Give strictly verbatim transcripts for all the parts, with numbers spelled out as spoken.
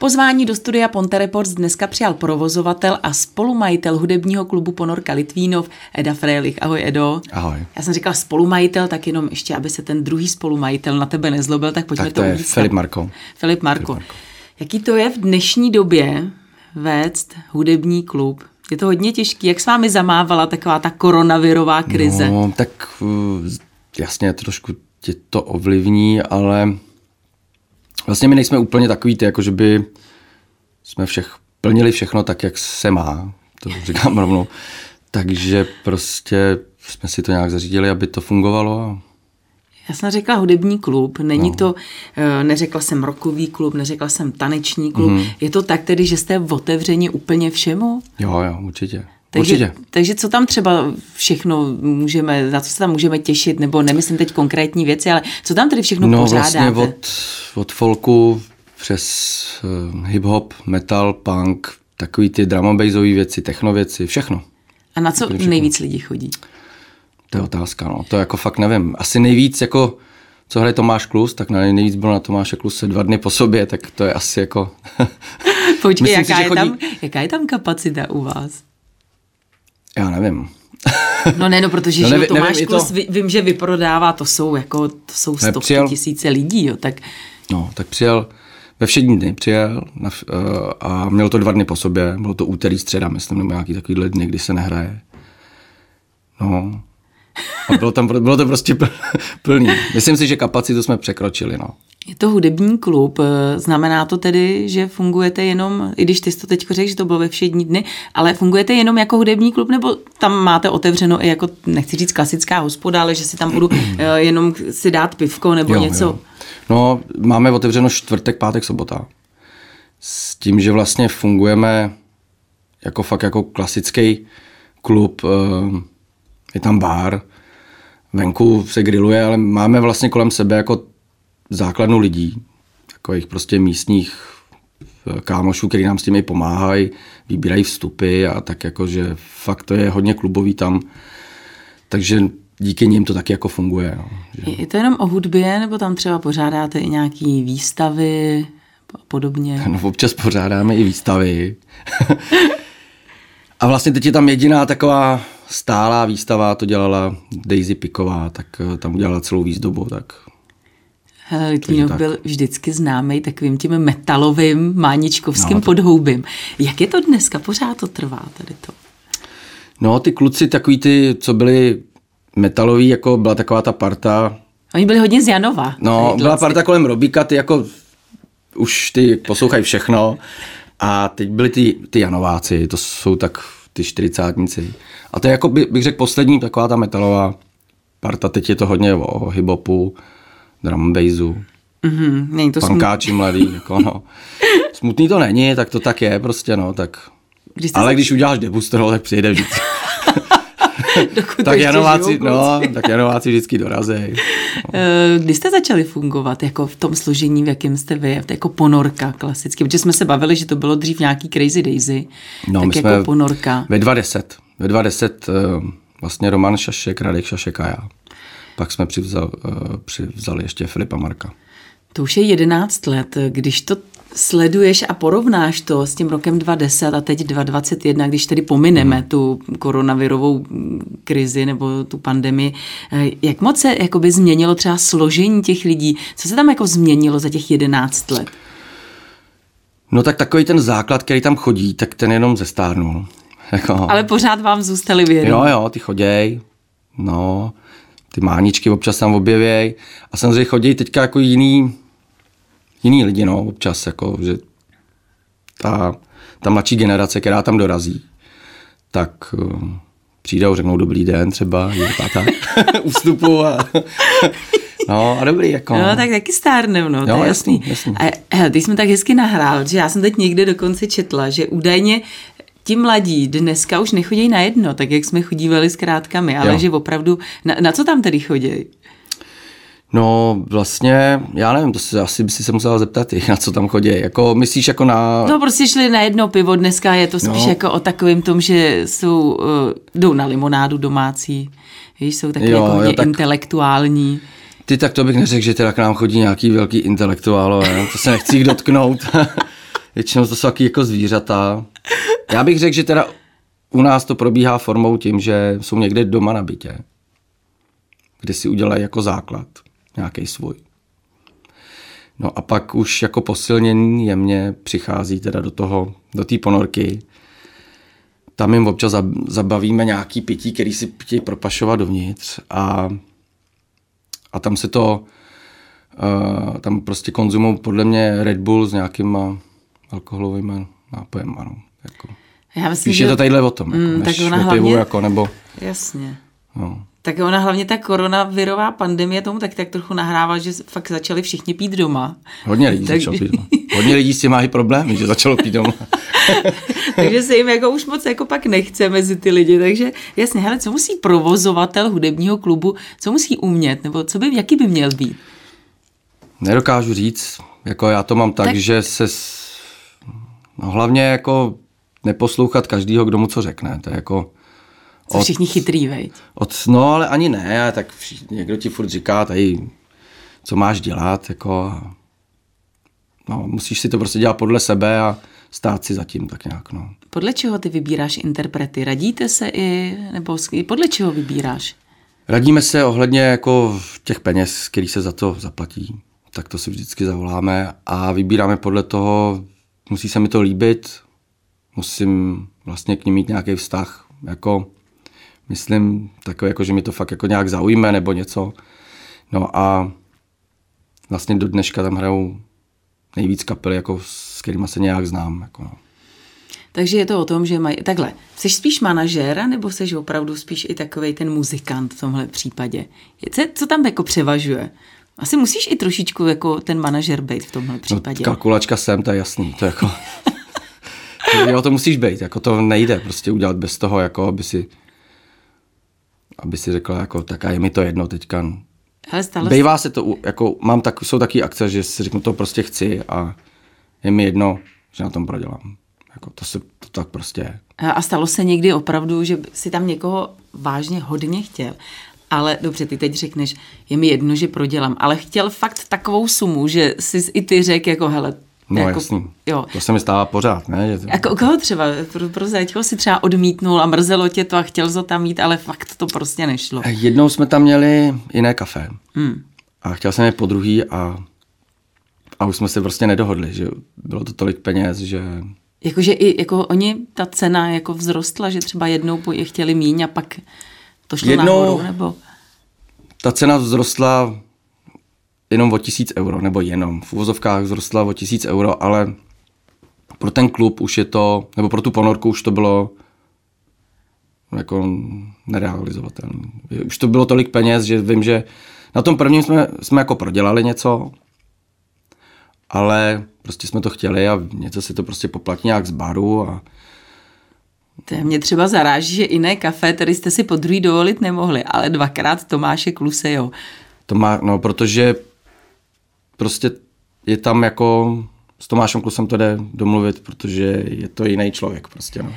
Pozvání do studia Ponte Reports dneska přijal provozovatel a spolumajitel hudebního klubu Ponorka Litvínov Eda Frejlich. Ahoj, Edo. Ahoj. Já jsem říkala spolumajitel, tak jenom ještě, aby se ten druhý spolumajitel na tebe nezlobil, tak pojďme tak to uvíct. Filip Marko. Filip Marko. Jaký to je v dnešní době vést hudební klub? Je to hodně těžký. Jak s vámi zamávala taková ta koronavirová krize? No, tak jasně, trošku tě to ovlivní, ale vlastně my nejsme úplně takový ty, jako že by jsme všech, plnili všechno tak, jak se má. To říkám rovnou. Takže prostě jsme si to nějak zařídili, aby to fungovalo. Já jsem řekla hudební klub, není no. to, neřekla jsem rockový klub, neřekla jsem taneční klub. Mm. Je to tak tedy, že jste otevřeni úplně všemu? Jo, jo, určitě. Takže, určitě. Takže co tam třeba všechno můžeme, na co se tam můžeme těšit, nebo nemyslím teď konkrétní věci, ale co tam tedy všechno no, pořádáte? No vlastně od, od folku přes uh, hip-hop, metal, punk, takový ty drum-basové věci, techno věci, všechno. A na co nejvíc lidí chodí? To je otázka, no. To jako fakt nevím. Asi nejvíc, jako, co hraje Tomáš Klus, tak nejvíc bylo na Tomáše Kluse dva dny po sobě, tak to je asi jako... Počkej, jaká, si, je chodí... tam, jaká je tam kapacita u vás? Já nevím. No ne, no, protože no, neví, Tomáš nevím, Klus, to... vím, že vyprodává, to jsou jako, to jsou stovky přijel... tisíce lidí, jo, tak... No, tak přijel, ve všední dny přijel na, uh, a měl to dva dny po sobě, bylo to úterý, středa, myslím, nebo nějaký takovýhle dny, kdy se nehraje. No... A bylo, tam, bylo to prostě plný. Myslím si, že kapacitu jsme překročili. No. Je to hudební klub, znamená to tedy, že fungujete jenom, i když ty jsi to teď řekl, že to bylo ve všední dny, ale fungujete jenom jako hudební klub, nebo tam máte otevřeno i jako, nechci říct klasická hospoda, ale že si tam budu jenom si dát pivko nebo jo, něco? Jo. No, máme otevřeno čtvrtek, pátek, sobota. S tím, že vlastně fungujeme jako fakt jako klasický klub, je tam bar, venku se grilluje, ale máme vlastně kolem sebe jako základnu lidí, takových prostě místních kámošů, kteří nám s tím i pomáhají, vybírají vstupy a tak jako, že fakt to je hodně klubový tam, takže díky nim to taky jako funguje. No, že... Je to jenom o hudbě, nebo tam třeba pořádáte i nějaký výstavy a podobně? No, občas pořádáme i výstavy. A vlastně teď je tam jediná taková stálá výstava, to dělala Daisy Piková, tak tam udělala celou výzdobu. Tak. Hele, Litvínov byl vždycky známý takovým tím metalovým, máničkovským no, to... podhoubím. Jak je to dneska? Pořád to trvá tady to? No, ty kluci takový ty, co byli metaloví, jako byla taková ta parta. Oni byli hodně z Janova. No, byla parta kolem Robíka, ty jako už ty poslouchají všechno. A teď byli ty, ty Janováci, to jsou tak ty čtyřicátníci. A to je jako by, bych řekl poslední taková ta metalová parta, teď je to hodně o hip-hopu, drum bassu, mm-hmm, pankáči mladý, jako no. Smutný to není, tak to tak je prostě, no, tak. Když ale začít... když uděláš debu z toho, tak přijede vždycky. tak, janováci, no, tak Janováci vždycky dorazí. No. Kdy jste začali fungovat jako v tom složení, v jakém jste vy, jako Ponorka klasicky? Protože jsme se bavili, že to bylo dřív nějaký Crazy Daisy, no, tak jako Ponorka. Ve dvacet deset, ve dvacet deset vlastně Roman Šašek, Radek Šašek a já. Pak jsme přivzal, přivzali ještě Filipa Marka. To už je jedenáct let, když to sleduješ a porovnáš to s tím rokem dvacet deset a teď dvacet dvacet jedna, když tedy pomineme hmm. tu koronavirovou krizi nebo tu pandemii, jak moc se jakoby změnilo třeba složení těch lidí? Co se tam jako změnilo za těch jedenáct let? No tak takový ten základ, který tam chodí, tak ten jenom zestárnul. Jako... Ale pořád vám zůstali věrní. Jo, jo, ty choděj, no, ty máničky občas tam objevěj a samozřejmě chodí teďka jako jiný jiní lidi, no, občas, jako, že ta, ta mladší generace, která tam dorazí, tak um, přijde a řeknou dobrý den třeba, je pátá u vstupu a, no, a dobrý, jako. No, tak taky stárnem, no, jo, to je jasný. jasný. A hele, ty jsi mi tak hezky nahrál, že já jsem teď někde dokonce četla, že údajně ti mladí dneska už nechodí na jedno, tak jak jsme chodívali s krátkami, ale jo. Že opravdu, na, na co tam tedy chodí? No vlastně, já nevím, to si, asi by si se musela zeptat, na co tam chodí. Jako myslíš jako na... No prostě šli na jedno pivo, dneska je to spíš no. jako o takovém tom, že jsou, uh, jdou na limonádu domácí, víš, jsou taky jo, jako hodně jo, tak... intelektuální. Ty tak to bych neřekl, že teda k nám chodí nějaký velký intelektuálové, to se nechci jich dotknout. Většinou to jsou taky jako zvířata. Já bych řekl, že teda u nás to probíhá formou tím, že jsou někde doma na bytě, kde si udělají jako základ nějaký svůj. No a pak už jako posilnění jemně přichází teda do toho, do té ponorky. Tam jim občas zabavíme nějaký pití, který si chtějí propašovat dovnitř a, a tam se to, uh, tam prostě konzumují podle mě Red Bull s nějakýma alkoholovými nápojem, ano. Jako. Já myslím, Píš že... je to tadyhle o tom, jako, mm, než o hlavně... pivu, jako, nebo... Jasně. No. Tak ona hlavně ta koronavirová pandemie tomu tak, tak trochu nahrával, že fakt začali všichni pít doma. Hodně lidí tak... začalo pít doma. Hodně lidí s tím má i problémy, že začalo pít doma. Takže se jim jako už moc jako pak nechce mezi ty lidi. Takže jasně, hele, co musí provozovatel hudebního klubu, co musí umět, nebo co by, jaký by měl být? Nedokážu říct, jako já to mám tak, tak... že se, no hlavně jako neposlouchat každýho, kdo mu co řekne, to je jako... Od, všichni chytrý, veď? Od, no, ale ani ne, tak všichni, někdo ti furt říká tady, co máš dělat, jako, no, musíš si to prostě dělat podle sebe a stát si za tím tak nějak, no. Podle čeho ty vybíráš interprety? Radíte se i, nebo i podle čeho vybíráš? Radíme se ohledně jako těch peněz, který se za to zaplatí, tak to si vždycky zavoláme a vybíráme podle toho, musí se mi to líbit, musím vlastně k nim mít nějaký vztah, jako... Myslím takové, jako, že mi to fakt jako nějak zaujme nebo něco. No a vlastně do dneška tam hrajou nejvíc kapely, jako, s kterýma se nějak znám. Jako, no. Takže je to o tom, že mají... Takhle, jsi spíš manažéra nebo jsi opravdu spíš i takovej ten muzikant v tomhle případě? Co tam jako převažuje? Asi musíš i trošičku jako ten manažer být v tomhle případě. No, kalkulačka jsem, to je jasný. To jako... jo, to musíš být. Jako, to nejde prostě udělat bez toho, jako, aby si... aby si řekla, jako, tak a je mi to jedno teďka. Hele, Bejvá se to, jako, mám tak, jsou taky akce, že si řeknu, to prostě chci a je mi jedno, že na tom prodělám. Jako, to se to tak prostě je. A stalo se někdy opravdu, že si tam někoho vážně hodně chtěl, ale dobře, ty teď řekneš, je mi jedno, že prodělám, ale chtěl fakt takovou sumu, že jsi i ty řekl, jako, hele, no jako, jasný, jo. To se mi stává pořád, ne? To... Jako koho třeba, pro, pro Zajťko si třeba odmítnul a mrzelo tě to a chtěl to tam jít, ale fakt to prostě nešlo. Jednou jsme tam měli jiné kafe hmm. a chtěl jsem je po druhý a, a už jsme se prostě nedohodli, že bylo to tolik peněz, že... Jakože i jako oni, ta cena jako vzrostla, že třeba jednou po je chtěli míň a pak to šlo jednou nahoru, nebo... Ta cena vzrostla... jenom o tisíc euro, nebo jenom. V uvozovkách vzrostla o tisíc euro, ale pro ten klub už je to, nebo pro tu ponorku už to bylo jako nerealizovatelné. Už to bylo tolik peněz, že vím, že na tom prvním jsme, jsme jako prodělali něco, ale prostě jsme to chtěli a něco si to prostě poplatí nějak z baru a to mě třeba zaráží, že jiné kafe, tady jste si po druhý dovolit nemohli, ale dvakrát Tomáše Kluse, jo. To má, no, protože prostě je tam jako, s Tomášem Klusem to jde domluvit, protože je to jiný člověk prostě, no.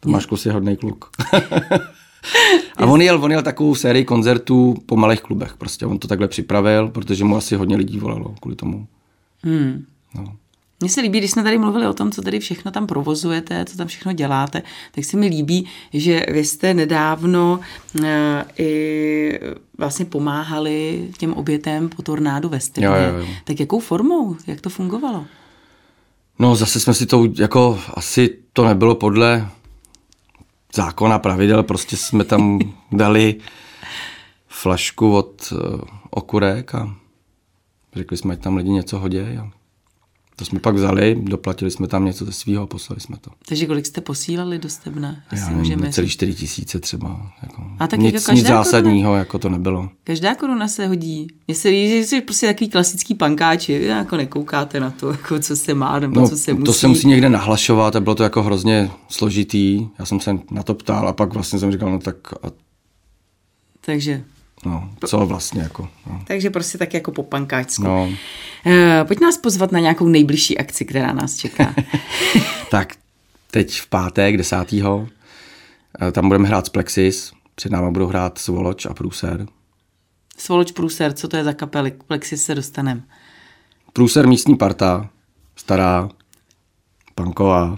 Tomáš Klus je hodnej kluk. A on jel, on jel takovou sérii koncertů po malých klubech prostě, on to takhle připravil, protože mu asi hodně lidí volalo kvůli tomu. Hmm. No. Mně se líbí, když jsme tady mluvili o tom, co tady všechno tam provozujete, co tam všechno děláte, tak se mi líbí, že vy jste nedávno e, i vlastně pomáhali těm obětem po tornádu ve Styně. Tak jakou formou? Jak to fungovalo? No zase jsme si to, jako asi to nebylo podle zákona pravidel, prostě jsme tam dali flašku od okurek a řekli jsme, ať tam lidi něco hodějí. To jsme pak vzali, doplatili jsme tam něco ze svýho a poslali jsme to. Takže kolik jste posílali do Stebna? Já nevím, celý čtyři tisíce třeba. Jako a tak nic, jako nic zásadního, koruna, jako to nebylo. Každá koruna se hodí. Mně se líbí, že je prostě takový klasický pankáči, jako nekoukáte na to, jako co se má, nebo no, co se musí. To se musí někde nahlašovat a bylo to jako hrozně složitý. Já jsem se na to ptal a pak vlastně jsem říkal, no tak... A... Takže... No, co vlastně jako. No. Takže prostě tak jako po pankáčsku. No. E, pojď nás pozvat na nějakou nejbližší akci, která nás čeká. Tak teď v pátek, desátého tam budeme hrát s Plexis, před náma budou hrát Svoloč a Průser. Svoloč, Průser, co to je za kapely? Plexis se dostaneme. Průser místní parta, stará. Panko a,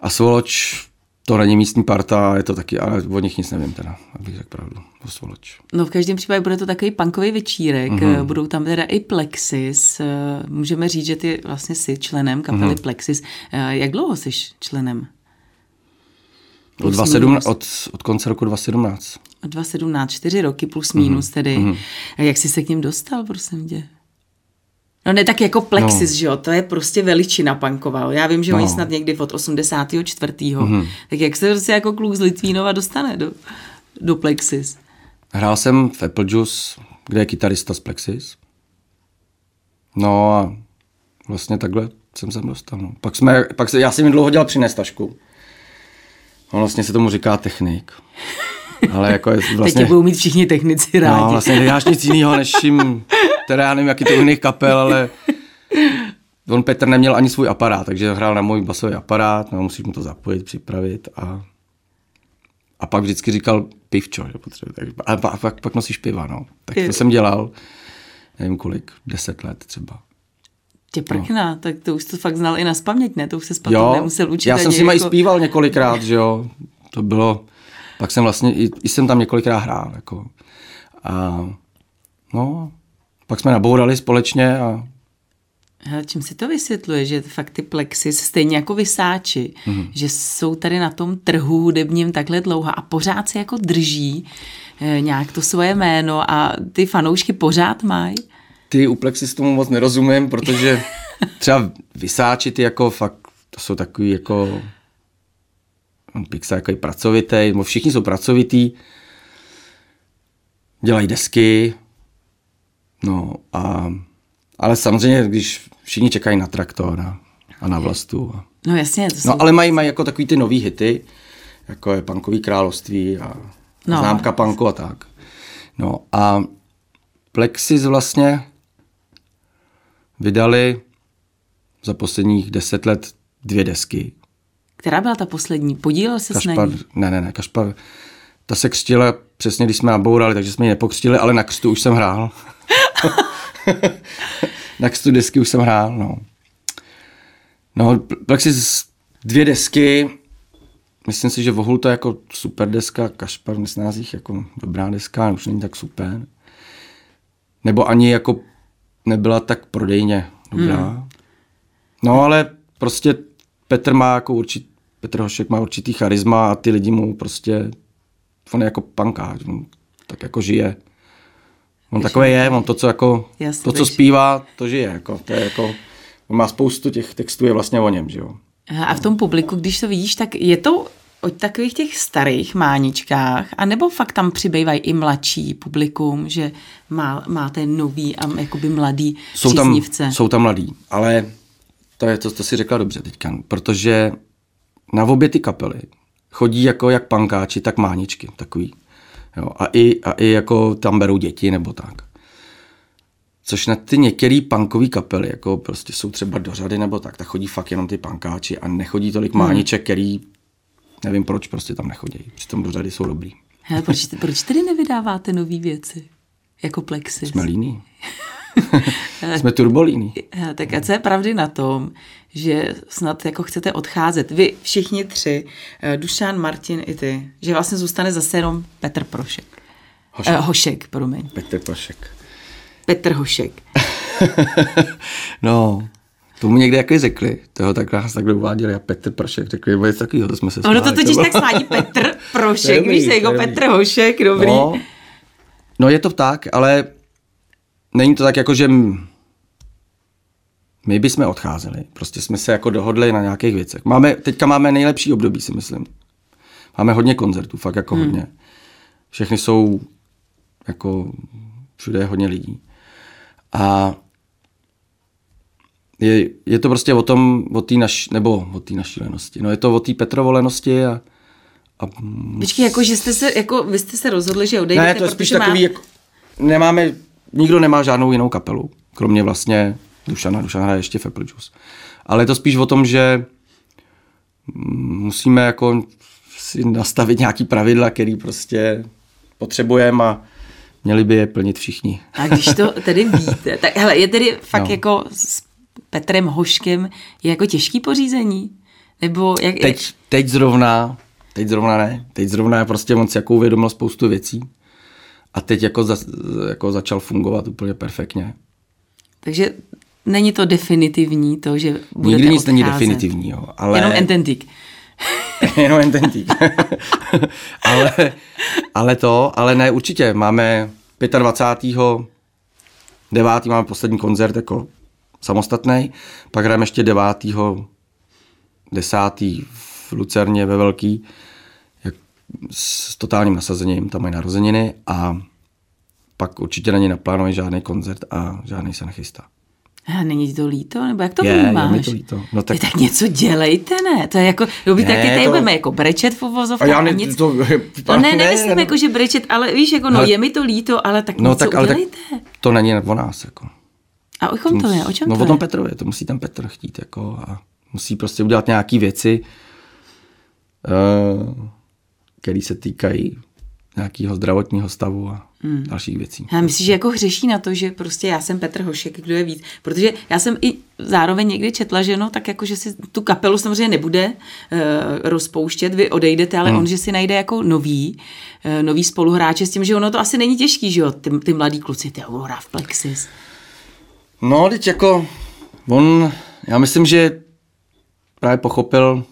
a Svoloč, to není místní parta, je to taky, ale od nich nic nevím teda, abych řekl pravdu, o Svoloč. No v každém případě bude to takový punkový večírek, mm-hmm. budou tam teda i Plexis, můžeme říct, že ty vlastně jsi členem kapely mm-hmm. Plexis. Jak dlouho jsi členem? Od, dvacet sedmnáct, od, od konce roku dvacet sedmnáct. Od dvacet sedmnáct, čtyři roky plus minus mm-hmm. tedy. Mm-hmm. A jak jsi se k ním dostal, prosím tě? No ne, tak jako Plexis, no. Že jo, to je prostě veličina punková. Já vím, že no. Oni snad někdy od osmdesátého čtvrtého Mm-hmm. Tak jak se prostě jako kluk z Litvínova dostane do, do Plexis? Hrál jsem v Apple Juice, kde je kytarista z Plexis. No a vlastně takhle jsem sem dostal. No. Pak jsme, pak se, já jsem jim dlouho dělal přinést tašku. On vlastně se tomu říká technik. Ale jako je vlastně... Teď tě budou mít všichni technici rádi. No, vlastně nedáš nic jiného, než jim... Teda já nevím, jaký to jiných kapel, ale... On Petr neměl ani svůj aparát, takže hrál na můj basový aparát, no musíš mu to zapojit, připravit a... A pak vždycky říkal pivčo, že potřebuje. A pak, pak nosíš piva, no. Tak to jsem dělal, nevím kolik, deset let třeba. Tě prkná, no. Tak to už to fakt znal i naspaměť, ne? To už se spamět nemusel učit. Já jsem si mají jako... zpíval několikrát, že jo. To bylo... Pak jsem vlastně, i, i jsem tam několikrát hrál, jako. A no, pak jsme nabourali společně a... Hele, čím si to vysvětluje, že fakt ty Plexis, stejně jako Visáči, mm-hmm. že jsou tady na tom trhu hudebním takhle dlouho a pořád se jako drží e, nějak to svoje jméno a ty fanoušky pořád mají? Ty u Plexis tomu moc nerozumím, protože třeba Visáči, ty jako fakt, to jsou takový jako... Pixa jako je pracovitý, všichni jsou pracovitý, dělají desky, no a, ale samozřejmě, když všichni čekají na Traktor a, a na Vlastu. A, no jasně. To jsou... No ale mají, mají jako takový ty nový hity, jako je Punkový království a no. Známka punku a tak. No a Plexis vlastně vydali za posledních deset let dvě desky. Která byla ta poslední? Podílel se Kašpar, s ní? Ne, ne, ne, Kašpar, ta se křtila přesně, když jsme nabourali, takže jsme ji nepokřtili, ale na křtu už jsem hrál. Na křtu desky už jsem hrál, no. No, Plexis dvě desky, myslím si, že Vohul to je jako super deska, Kašpar v nesnázích jako dobrá deska, už není tak super. Nebo ani jako nebyla tak prodejně dobrá. Hmm. No, ale prostě Petr má jako určitý, Petr Hošek má určitý charisma a ty lidi mu prostě, on je jako punkář, on tak jako žije. On takový je, on to, co jako, jasný, to, co takže. Zpívá, to žije, jako, to je jako, on má spoustu těch textů, je vlastně o něm, že jo. A v tom publiku, když to vidíš, tak je to o takových těch starých máničkách, anebo fakt tam přibývají i mladší publikum, že má, máte nový a jakoby mladý jsou příznivce. Tam, jsou tam mladí, ale... To je to, to si řekla dobře teďka, protože na obě ty kapely chodí jako jak pankáči, tak máničky takový. Jo, a, i, a i jako tam berou děti nebo tak. Což na ty některé punkové kapely, jako prostě jsou třeba dořady nebo tak, tak chodí fakt jenom ty pankáči a nechodí tolik mániček, který nevím proč prostě tam nechodí. Přitom dořady jsou dobrý. Hele, proč, proč tedy nevydáváte nový věci? Jako Plexis? Jsme líní. Jsme turbolíní. Tak a co je pravdy na tom, že snad jako chcete odcházet, vy všichni tři, Dušan, Martin i ty, že vlastně zůstane zase jenom Petr Prošek. Hošek. Eh, Hošek, promiň. Petr Prošek. Petr Hošek. No, tomu někde jaký řekli, toho tak nás takhle uváděli a Petr Prošek řekli, bo je takovýho, to jsme se smáli. No to totiž tak smádí Petr Prošek, dobrý, víš se jako Petr Hošek, dobrý. No, no je to tak, ale... Není to tak jako, že my bychom odcházeli. Prostě jsme se jako dohodli na nějakých věcech. Máme, teďka máme nejlepší období, si myslím. Máme hodně koncertů, fakt jako hmm. hodně. Všechny jsou jako, všude je hodně lidí. A je, je to prostě o tom, o té naš, nebo o té naší lenosti. No je to o té Petrovolenosti a... a... Počkej, jako, že jste se, jako, vy jste se rozhodli, že odejdete, ne, to je spíš takový, má... jako, nemáme... Nikdo nemá žádnou jinou kapelu, kromě vlastně Dušana. Dušana hraje ještě Apple Juice. Ale je to spíš o tom, že musíme jako si nastavit nějaký pravidla, který prostě potřebujeme a měli by je plnit všichni. A když to tedy víte, tak hele, je tedy fakt no. jako Petrem Hoškem je jako těžký pořízení? Nebo jak... Teď, teď zrovna, teď zrovna ne. Teď zrovna prostě on si jako uvědomil spoustu věcí a teď jako, za, jako začal fungovat úplně perfektně. Takže není to definitivní to, že budete Nikdy nic odcházet. Není definitivní, jo. Ale... Jenom ententík. Jenom ententík. ale, ale to, ale ne, určitě. Máme dvacátého devátého devátého máme poslední koncert jako samostatný, pak hrajeme ještě devátého desátého v Lucerně ve Velký jak, s totálním nasazením, tam mají narozeniny a pak určitě na ně naplánují žádný koncert a žádný se nechystá. A není to líto? Nebo jak to je, vnímáš? Je, mi to líto. No tak... tak něco dělejte, ne? To je jako, doby, ne, tak ty tady to... budeme jako brečet v uvozovkách a, a nic. To... No ne, nemyslím ne, ne, jako, no. že brečet, ale víš, jako no, no je mi to líto, ale tak no, něco tak, ale udělejte. Tak to není o nás, jako. A o kom to je? O čem no, to je? No o tom Petrovi, to musí ten Petr chtít, jako a musí prostě udělat nějaký věci, uh, které se týkají nějakého zdravotního stavu a hmm. dalších věcí. Já myslím, že jako hřeší na to, že prostě já jsem Petr Hošek, kdo je víc. Protože já jsem i zároveň někdy četla, že no, tak jako, že si tu kapelu samozřejmě nebude uh, rozpouštět, vy odejdete, ale hmm. on, že si najde jako nový, uh, nový spoluhráče s tím, že ono to asi není těžký, že jo, ty, ty mladí kluci, ty hrá v Plexis. No, teď jako on, já myslím, že právě pochopil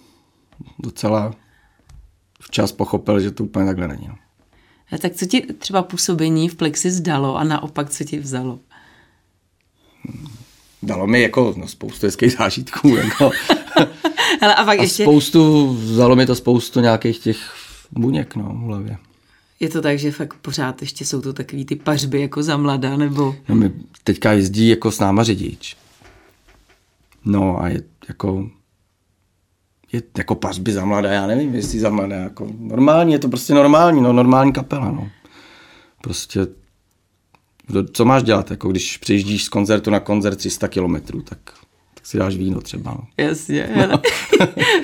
docela včas pochopil, že to úplně takhle není. A tak co ti třeba působení v Plexis dalo a naopak co ti vzalo? Dalo mi jako no, spoustu hezkých zážitků. Jako. Hele, a pak a ještě... spoustu, vzalo mi to spoustu nějakých těch buněk no, v hlavě. Je to tak, že fakt pořád ještě jsou to takový ty pařby jako za mladá, nebo... No my teďka jezdí jako s náma řidič. No a je jako... Je jako pařby za mladá, já nevím, jestli za mladá, jako normální, je to prostě normální, no normální kapela, no. Prostě, co máš dělat, jako když přijíždíš z koncertu na koncert tři sta kilometrů, tak, tak si dáš víno třeba, no. Jasně, no.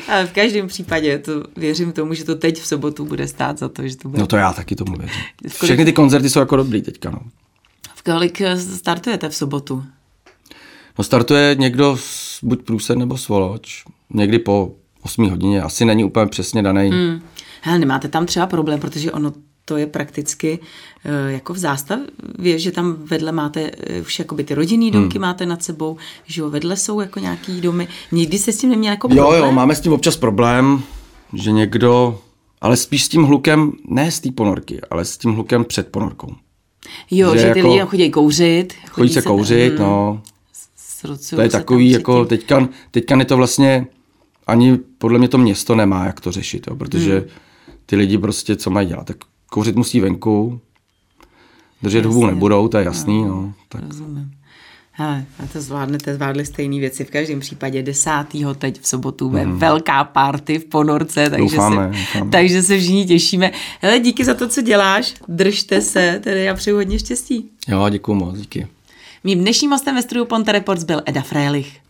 Ale v každém případě to, věřím tomu, že to teď v sobotu bude stát za to, že to bude. No to já taky tomu věřím. Všechny ty koncerty jsou jako dobrý teďka, no. V kolik startujete v sobotu? No startuje někdo, buď Průser nebo Svoloč, někdy po osmé hodině, asi není úplně přesně daný. Hmm. Hele, nemáte tam třeba problém, protože ono to je prakticky e, jako v zástavě, že tam vedle máte e, už jakoby ty rodinný domky hmm. máte nad sebou, že jo, vedle jsou jako nějaký domy. Nikdy se s tím neměl jako problém? Jo, jo, máme s tím občas problém, že někdo, ale spíš s tím hlukem, ne z té ponorky, ale s tím hlukem před ponorkou. Jo, že, že ty jako, lidi chodí kouřit. Chodí, chodí se kouřit, tam, no. To je takový, jako teďka, teďka ne to vlastně... Ani podle mě to město nemá, jak to řešit, jo, protože ty lidi prostě co mají dělat, tak kouřit musí venku, držet hubu nebudou, to je jasný. No, no, tak. Rozumím. Hele, a to zvládnete, zvládli stejný věci, v každém případě desátého teď v sobotu bude mm. velká party v Ponorce, takže, doufáme, se, doufáme. takže se všichni těšíme. Hele, díky za to, co děláš, držte se, tedy já přeju hodně štěstí. Jo, děkuju moc, díky. Mým dnešním hostem ve studiu Ponte Reports byl Eda Frejlich.